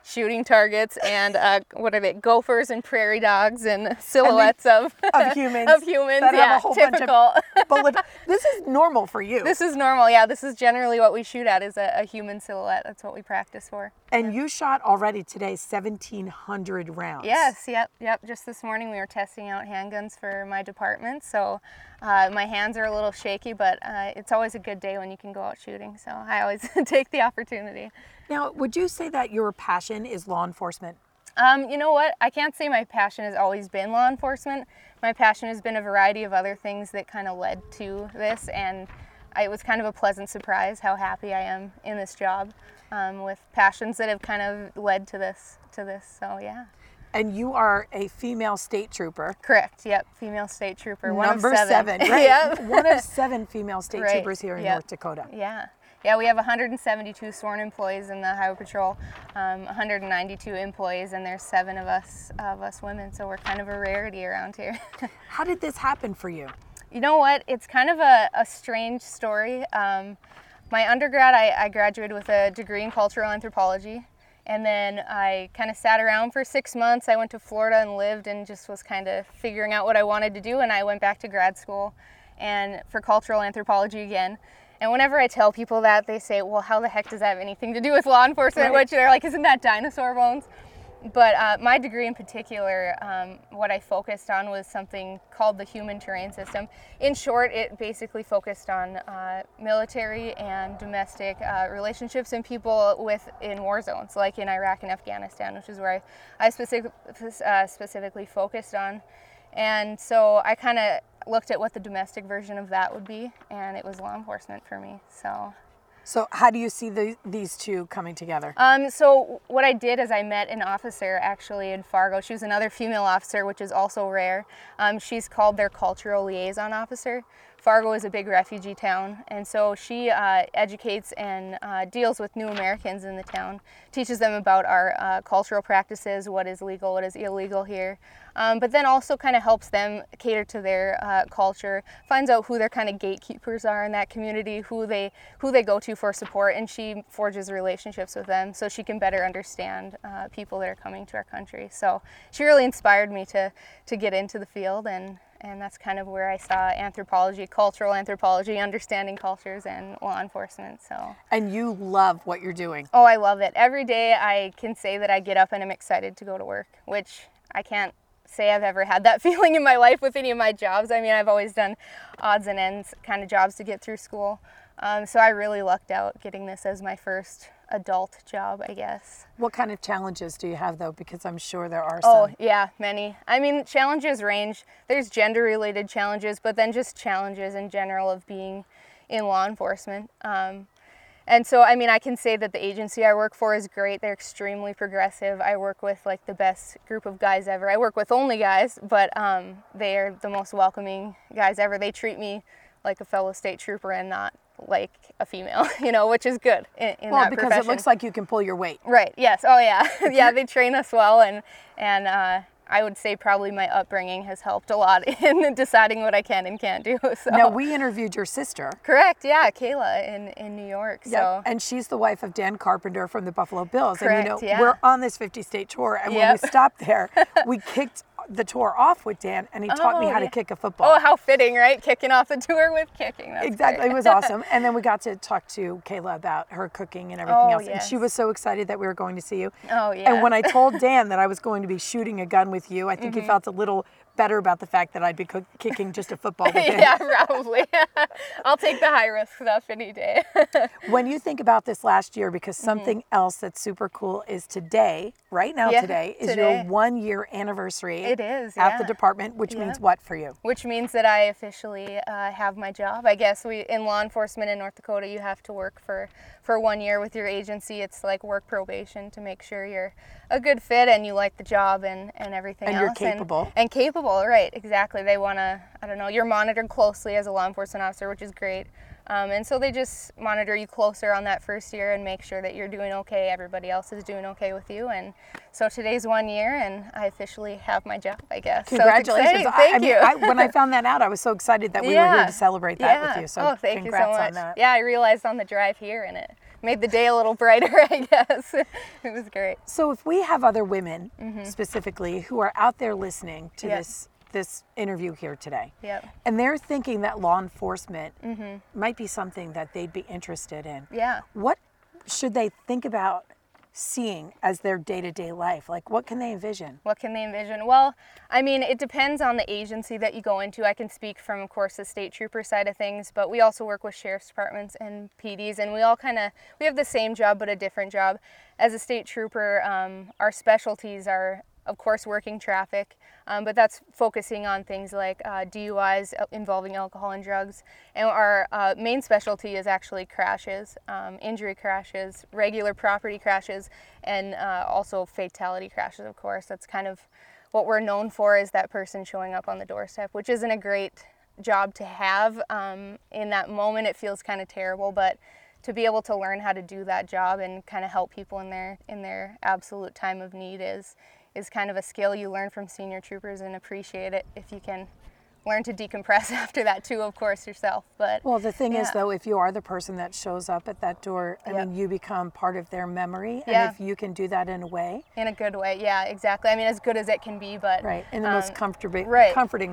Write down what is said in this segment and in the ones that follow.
Shooting targets and what are they? Gophers and prairie dogs and silhouettes of humans. Of humans, that have a whole typical. Bunch of This is normal for you. This is normal, yeah. This is generally what we shoot at is a human silhouette. That's what we practice for. And you shot already today 1,700 rounds. Yes, yep. Just this morning we were testing out handguns for my department, so my hands are a little shaky, but it's always a good day when you can go out shooting. So I always take the opportunity. Now, would you say that your passion is law enforcement? You know what? I can't say my passion has always been law enforcement. My passion has been a variety of other things that kind of led to this, and it was kind of a pleasant surprise how happy I am in this job with passions that have kind of led to this. So, yeah. And you are a female state trooper. Correct, yep, female state trooper. Number 7. Right? Yep. 1 of 7 female state troopers here in North Dakota. Yeah. Yeah, we have 172 sworn employees in the Highway Patrol, 192 employees, and there's 7 of us women, so we're kind of a rarity around here. How did this happen for you? You know what? It's kind of a strange story. My undergrad, I graduated with a degree in cultural anthropology, and then I kind of sat around for 6 months. I went to Florida and lived and just was kind of figuring out what I wanted to do, and I went back to grad school and for cultural anthropology again. And whenever I tell people that, they say, well, how the heck does that have anything to do with law enforcement? Right. Which they're like, isn't that dinosaur bones? But my degree in particular, what I focused on was something called the human terrain system. In short, it basically focused on military and domestic relationships and people in war zones, like in Iraq and Afghanistan, which is where I specifically focused on. And so I kind of looked at what the domestic version of that would be, and it was law enforcement for me. So how do you see these two coming together? So what I did is I met an officer actually in Fargo. She was another female officer, which is also rare. She's called their cultural liaison officer. Fargo is a big refugee town, and so she educates and deals with new Americans in the town, teaches them about our cultural practices, what is legal, what is illegal here, but then also kind of helps them cater to their culture, finds out who their kind of gatekeepers are in that community, who they go to for support, and she forges relationships with them so she can better understand people that are coming to our country. So she really inspired me to get into the field and And that's kind of where I saw anthropology, cultural anthropology, understanding cultures, and law enforcement. So. And you love what you're doing. Oh, I love it. Every day I can say that I get up and I'm excited to go to work, which I can't say I've ever had that feeling in my life with any of my jobs. I mean, I've always done odds and ends kind of jobs to get through school. So I really lucked out getting this as my first adult job, I guess. What kind of challenges do you have, though? Because I'm sure there are some. Oh, yeah, many. I mean, challenges range. There's gender-related challenges, but then just challenges in general of being in law enforcement. And so, I mean, I can say that the agency I work for is great. They're extremely progressive. I work with, like, the best group of guys ever. I work with only guys, but they are the most welcoming guys ever. They treat me like a fellow state trooper and not like a female, you know, which is good in well, that because profession. It looks like you can pull your weight. Right, yes, oh yeah. Yeah, they train us well, and I would say probably my upbringing has helped a lot in deciding what I can and can't do. So. Now, we interviewed your sister. Correct, yeah, Kayla in New York. Yeah, so. And she's the wife of Dan Carpenter from the Buffalo Bills. Correct, and you know, yeah. We're on this 50-state tour, and yep. When we stopped there, we kicked the tour off with Dan, and he taught me how to kick a football. Oh, how fitting, right? Kicking off the tour with kicking. That's exactly. It was awesome. And then we got to talk to Kayla about her cooking and everything else. Yes. And she was so excited that we were going to see you. Oh, yeah. And when I told Dan that I was going to be shooting a gun with you, I think he felt a little better about the fact that I'd be kicking just a football with him. Yeah, probably. I'll take the high-risk stuff any day. When you think about this last year, because something else that's super cool is today, right now today, your one-year anniversary at the department, which means what for you? Which means that I officially have my job. I guess in law enforcement in North Dakota, you have to work for 1 year with your agency. It's like work probation to make sure you're a good fit and you like the job and everything and else. And you're capable. And capable. Right, exactly. They want to, you're monitored closely as a law enforcement officer, which is great. And so they just monitor you closer on that first year and make sure that you're doing okay, everybody else is doing okay with you. And so today's 1 year and I officially have my job, I guess. Congratulations. So thank you. When I found that out, I was so excited that we were here to celebrate that with you. So thank you so much. On that. Yeah, I realized on the drive here and it made the day a little brighter, I guess. It was great. So if we have other women specifically who are out there listening to this interview here today. Yep. And they're thinking that law enforcement might be something that they'd be interested in. Yeah. What should they think about seeing as their day-to-day life? Like, what can they envision? Well, I mean, it depends on the agency that you go into. I can speak from, of course, the state trooper side of things, but we also work with sheriff's departments and PDs, and we have the same job but a different job. As a state trooper, our specialties are, of course, working traffic, but that's focusing on things like DUIs involving alcohol and drugs. And our main specialty is actually crashes, injury crashes, regular property crashes, and also fatality crashes, of course. That's kind of what we're known for, is that person showing up on the doorstep, which isn't a great job to have. In that moment, it feels kind of terrible, but to be able to learn how to do that job and kind of help people in their absolute time of need is kind of a skill you learn from senior troopers, and appreciate it if you can learn to decompress after that too, of course, yourself. But well, the thing is, though, if you are the person that shows up at that door, I mean, you become part of their memory, and if you can do that in a good way, yeah, exactly. I mean, as good as it can be, but right, in the most comforting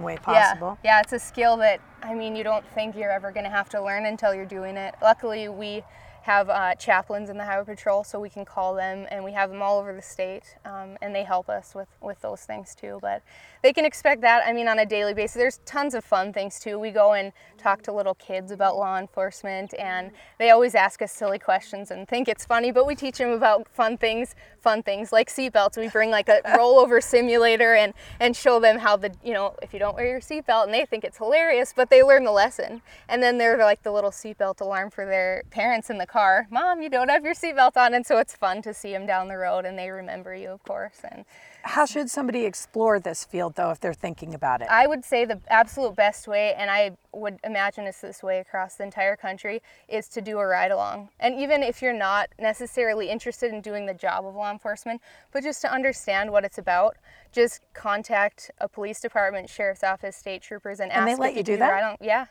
way possible. Yeah, it's a skill that, I mean, you don't think you're ever going to have to learn until you're doing it. Luckily, we have chaplains in the Highway Patrol, so we can call them, and we have them all over the state, and they help us with those things too. But they can expect that, I mean, on a daily basis. There's tons of fun things too. We go and talk to little kids about law enforcement, and they always ask us silly questions and think it's funny, but we teach them about fun things like seatbelts. We bring like a rollover simulator and show them how if you don't wear your seatbelt, and they think it's hilarious, but they learn the lesson. And then they're like the little seatbelt alarm for their parents in the car. Mom, you don't have your seatbelt on. And so it's fun to see them down the road, and they remember you, of course. And how should somebody explore this field, though, if they're thinking about it? I would say the absolute best way, and I would imagine it's this way across the entire country, is to do a ride-along. And even if you're not necessarily interested in doing the job of law enforcement, but just to understand what it's about, just contact a police department, sheriff's office, state troopers, and ask if you do that? Yeah.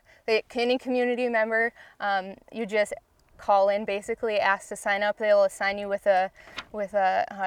Any community member, you just call in, basically ask to sign up. They'll assign you with a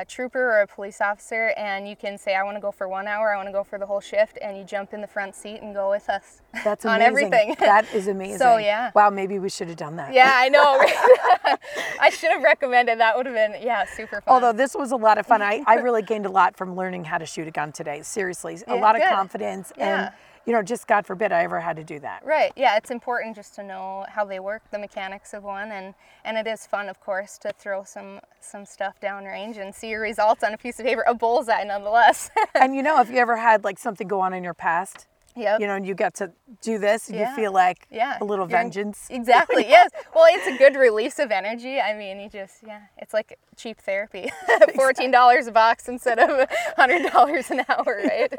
trooper or a police officer, and you can say, I want to go for 1 hour, I want to go for the whole shift, and you jump in the front seat and go with us. That's amazing. On everything. That is amazing. So yeah. Wow, maybe we should have done that. Yeah, I know. I should have recommended. That would have been, yeah, super fun. Although this was a lot of fun. I really gained a lot from learning how to shoot a gun today. Seriously, a lot of confidence. Yeah. And you know, just God forbid I ever had to do that. Right. Yeah, it's important just to know how they work, the mechanics of one, and it is fun, of course, to throw some stuff downrange and see your results on a piece of paper, a bullseye nonetheless. And you know, if you ever had like something go on in your past, yep. You know, and you got to do this, and you feel like a little vengeance. Exactly, yes. Well, it's a good release of energy. I mean, you just, it's like cheap therapy. $14 a box instead of $100 an hour, right?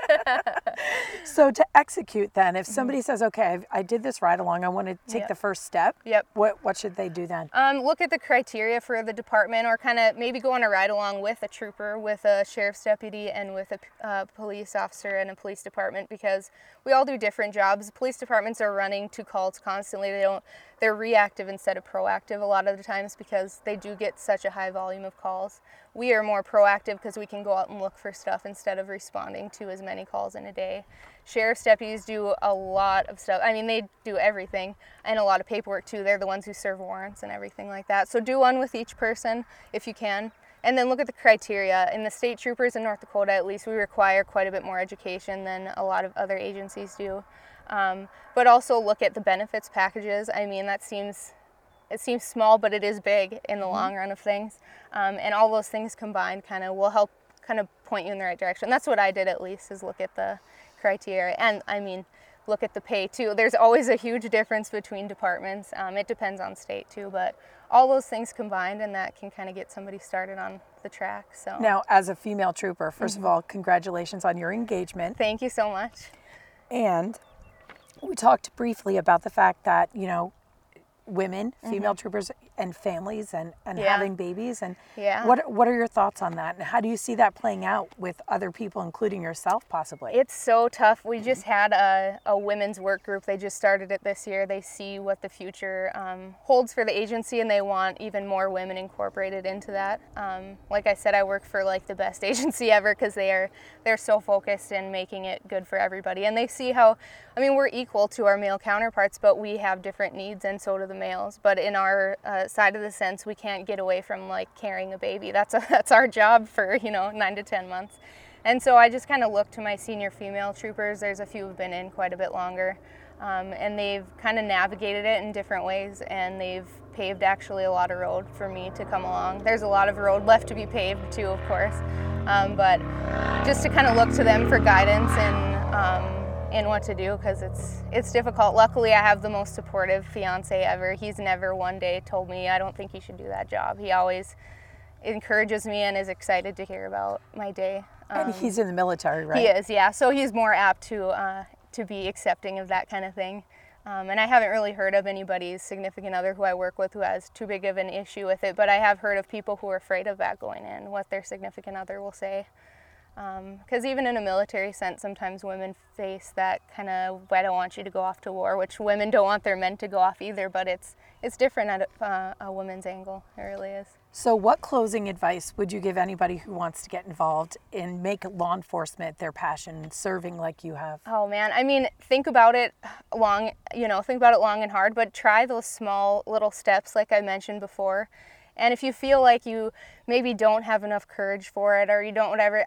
So to execute then, if somebody says, okay, I did this ride along, I want to take the first step, what should they do then? Look at the criteria for the department, or kind of maybe go on a ride along with a trooper, with a sheriff's deputy, and with a police officer and a police department, because we all do different jobs. Police departments are running to calls constantly. They're reactive instead of proactive a lot of the times because they do get such a high volume of calls. We are more proactive because we can go out and look for stuff instead of responding to as many calls in a day. Sheriff's deputies do a lot of stuff. I mean, they do everything, and a lot of paperwork too. They're the ones who serve warrants and everything like that. So do one with each person if you can. And then look at the criteria. In the state troopers in North Dakota, at least, we require quite a bit more education than a lot of other agencies do. But also look at the benefits packages. I mean, it seems small, but it is big in the long run of things. And all those things combined kind of will help kind of point you in the right direction. That's what I did, at least, is look at the criteria. And I mean, look at the pay too. There's always a huge difference between departments. It depends on state too, but all those things combined, and that can kind of get somebody started on the track. So now, as a female trooper, first of all, congratulations on your engagement. Thank you so much. And we talked briefly about the fact that, you know, women, female troopers, and families, and having babies, and what are your thoughts on that, and how do you see that playing out with other people, including yourself, possibly? It's so tough. We just had a women's work group. They just started it this year. They see what the future holds for the agency, and they want even more women incorporated into that. Like I said, I work for like the best agency ever because they're so focused in making it good for everybody, and they see how, I mean, we're equal to our male counterparts, but we have different needs, and so do the males. But in our side of the sense, we can't get away from like carrying a baby. That's our job for, you know, 9 to 10 months. And so I just kind of look to my senior female troopers. There's a few who've been in quite a bit longer, and they've kind of navigated it in different ways, and they've paved actually a lot of road for me to come along. There's a lot of road left to be paved too, of course, but just to kind of look to them for guidance and what to do, because it's difficult. Luckily, I have the most supportive fiance ever. He's never one day told me I don't think he should do that job. He always encourages me and is excited to hear about my day. And he's in the military, right? He is, yeah. So he's more apt to be accepting of that kind of thing. And I haven't really heard of anybody's significant other who I work with who has too big of an issue with it, but I have heard of people who are afraid of that going in, what their significant other will say. Because even in a military sense, sometimes women face that kind of, I don't want you to go off to war, which women don't want their men to go off either, but it's different at a woman's angle, it really is. So what closing advice would you give anybody who wants to get involved and make law enforcement their passion, serving like you have? Oh man, I mean, think about it long and hard, but try those small little steps like I mentioned before. And if you feel like you maybe don't have enough courage for it, or you don't whatever,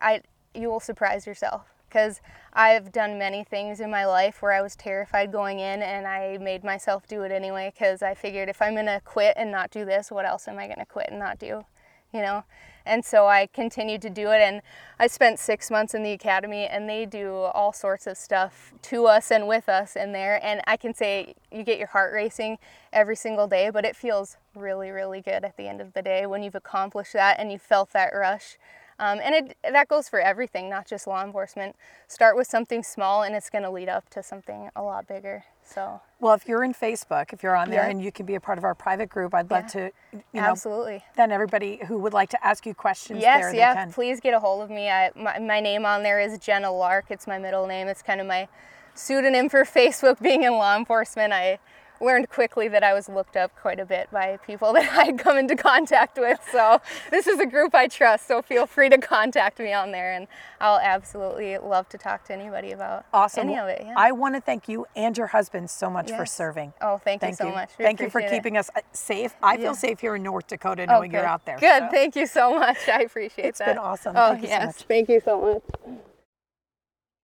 you will surprise yourself. Because I've done many things in my life where I was terrified going in, and I made myself do it anyway because I figured, if I'm going to quit and not do this, what else am I going to quit and not do? You know? And so I continued to do it, and I spent 6 months in the academy, and they do all sorts of stuff to us and with us in there, and I can say you get your heart racing every single day, but it feels really, really good at the end of the day when you've accomplished that and you felt that rush. That goes for everything, not just law enforcement. Start with something small, and it's going to lead up to something a lot bigger. So, well, if you're in Facebook, if you're on there and you can be a part of our private group, I'd love to, absolutely. Then everybody who would like to ask you questions there, they can. Please get a hold of me. My name on there is Jenna Lark. It's my middle name. It's kind of my pseudonym for Facebook, being in law enforcement. I learned quickly that I was looked up quite a bit by people that I had come into contact with. So this is a group I trust, so feel free to contact me on there, and I'll absolutely love to talk to anybody about any of it. Yeah. I want to thank you and your husband so much for serving. Oh, thank you so much. Thank you for keeping us safe. I feel safe here in North Dakota knowing you're out there. Good. So. Thank you so much. I appreciate that. It's been awesome. Oh, thank you so much. Thank you so much.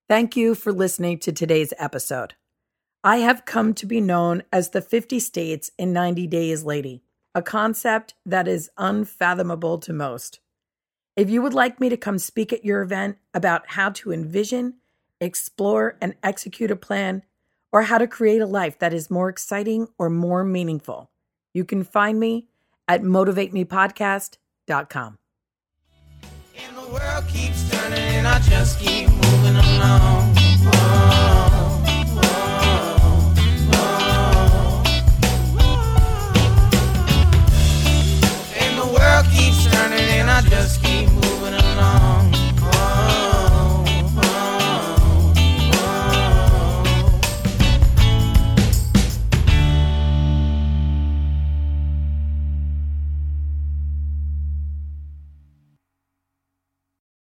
Thank you for listening to today's episode. I have come to be known as the 50 States in 90 Days Lady, a concept that is unfathomable to most. If you would like me to come speak at your event about how to envision, explore, and execute a plan, or how to create a life that is more exciting or more meaningful, you can find me at MotivateMePodcast.com. And the world keeps turning and I just keep moving along. Keeps turning and I just keep moving.